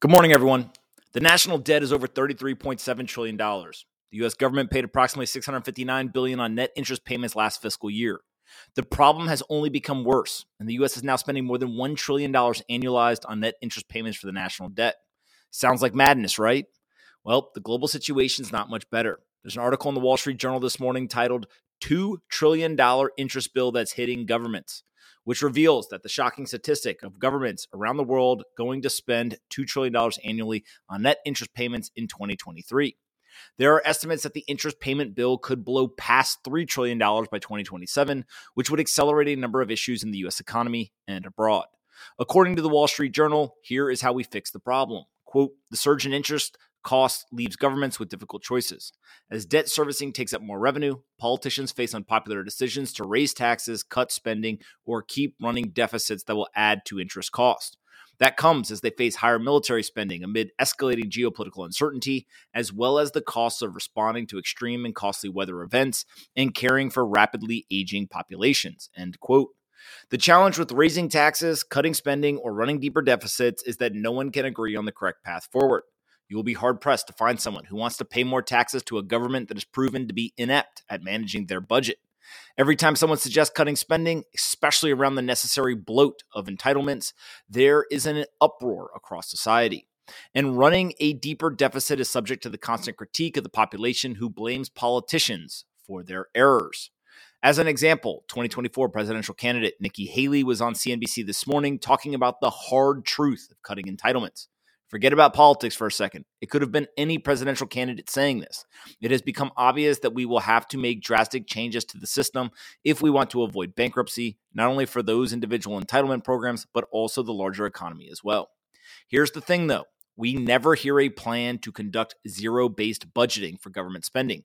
Good morning, everyone. The national debt is over $33.7 trillion. The U.S. government paid approximately $659 billion on net interest payments last fiscal year. The problem has only become worse, and the U.S. is now spending more than $1 trillion annualized on net interest payments for the national debt. Sounds like madness, right? Well, the global situation is not much better. There's an article in the Wall Street Journal this morning titled $2 trillion interest bill that's hitting governments, which reveals that the shocking statistic of governments around the world going to spend $2 trillion annually on net interest payments in 2023. There are estimates that the interest payment bill could blow past $3 trillion by 2027, which would accelerate a number of issues in the U.S. economy and abroad. According to the Wall Street Journal, here is how we fix the problem. Quote, the surge in interest cost leaves governments with difficult choices. As debt servicing takes up more revenue, politicians face unpopular decisions to raise taxes, cut spending, or keep running deficits that will add to interest costs. That comes as they face higher military spending amid escalating geopolitical uncertainty, as well as the costs of responding to extreme and costly weather events and caring for rapidly aging populations, end quote. The challenge with raising taxes, cutting spending, or running deeper deficits is that no one can agree on the correct path forward. You will be hard-pressed to find someone who wants to pay more taxes to a government that is proven to be inept at managing their budget. Every time someone suggests cutting spending, especially around the necessary bloat of entitlements, there is an uproar across society. And running a deeper deficit is subject to the constant critique of the population who blames politicians for their errors. As an example, 2024 presidential candidate Nikki Haley was on CNBC this morning talking about the hard truth of cutting entitlements. Forget about politics for a second. It could have been any presidential candidate saying this. It has become obvious that we will have to make drastic changes to the system if we want to avoid bankruptcy, not only for those individual entitlement programs, but also the larger economy as well. Here's the thing, though. We never hear a plan to conduct zero-based budgeting for government spending.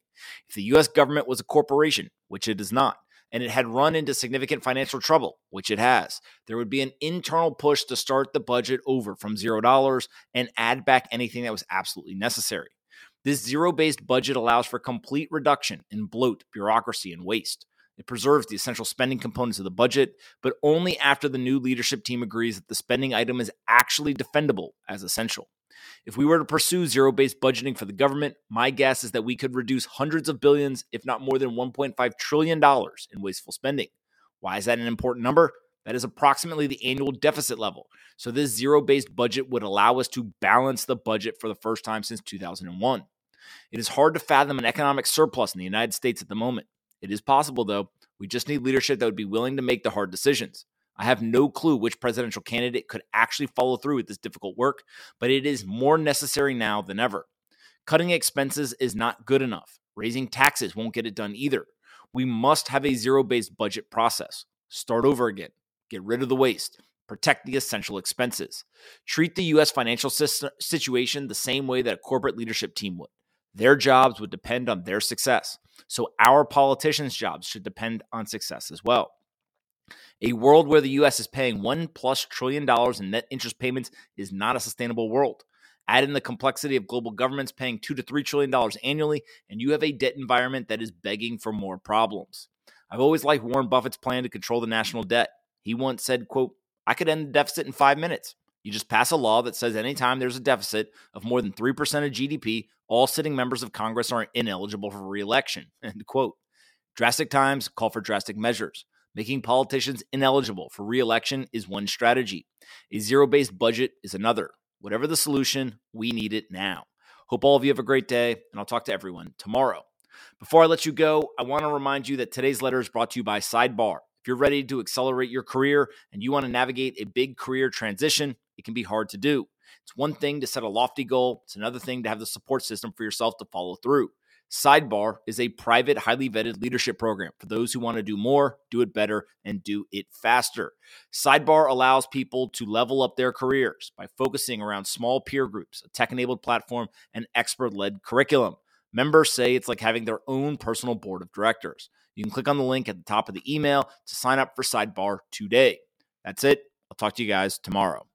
If the U.S. government was a corporation, which it is not, and it had run into significant financial trouble, which it has, there would be an internal push to start the budget over from $0 and add back anything that was absolutely necessary. This zero-based budget allows for complete reduction in bloat, bureaucracy, and waste. It preserves the essential spending components of the budget, but only after the new leadership team agrees that the spending item is actually defendable as essential. If we were to pursue zero-based budgeting for the government, my guess is that we could reduce hundreds of billions, if not more than $1.5 trillion in wasteful spending. Why is that an important number? That is approximately the annual deficit level. So this zero-based budget would allow us to balance the budget for the first time since 2001. It is hard to fathom an economic surplus in the United States at the moment. It is possible, though. We just need leadership that would be willing to make the hard decisions. I have no clue which presidential candidate could actually follow through with this difficult work, but it is more necessary now than ever. Cutting expenses is not good enough. Raising taxes won't get it done either. We must have a zero-based budget process. Start over again. Get rid of the waste. Protect the essential expenses. Treat the U.S. financial situation the same way that a corporate leadership team would. Their jobs would depend on their success. So our politicians' jobs should depend on success as well. A world where the U.S. is paying $1+ trillion in net interest payments is not a sustainable world. Add in the complexity of global governments paying $2 to $3 trillion annually, and you have a debt environment that is begging for more problems. I've always liked Warren Buffett's plan to control the national debt. He once said, quote, I could end the deficit in 5 minutes. You just pass a law that says anytime there's a deficit of more than 3% of GDP, all sitting members of Congress are ineligible for re-election, end quote. Drastic times call for drastic measures. Making politicians ineligible for re-election is one strategy. A zero-based budget is another. Whatever the solution, we need it now. Hope all of you have a great day, and I'll talk to everyone tomorrow. Before I let you go, I want to remind you that today's letter is brought to you by Sidebar. If you're ready to accelerate your career and you want to navigate a big career transition, it can be hard to do. It's one thing to set a lofty goal. It's another thing to have the support system for yourself to follow through. Sidebar is a private, highly vetted leadership program for those who want to do more, do it better, and do it faster. Sidebar allows people to level up their careers by focusing around small peer groups, a tech-enabled platform, and expert-led curriculum. Members say it's like having their own personal board of directors. You can click on the link at the top of the email to sign up for Sidebar today. That's it. I'll talk to you guys tomorrow.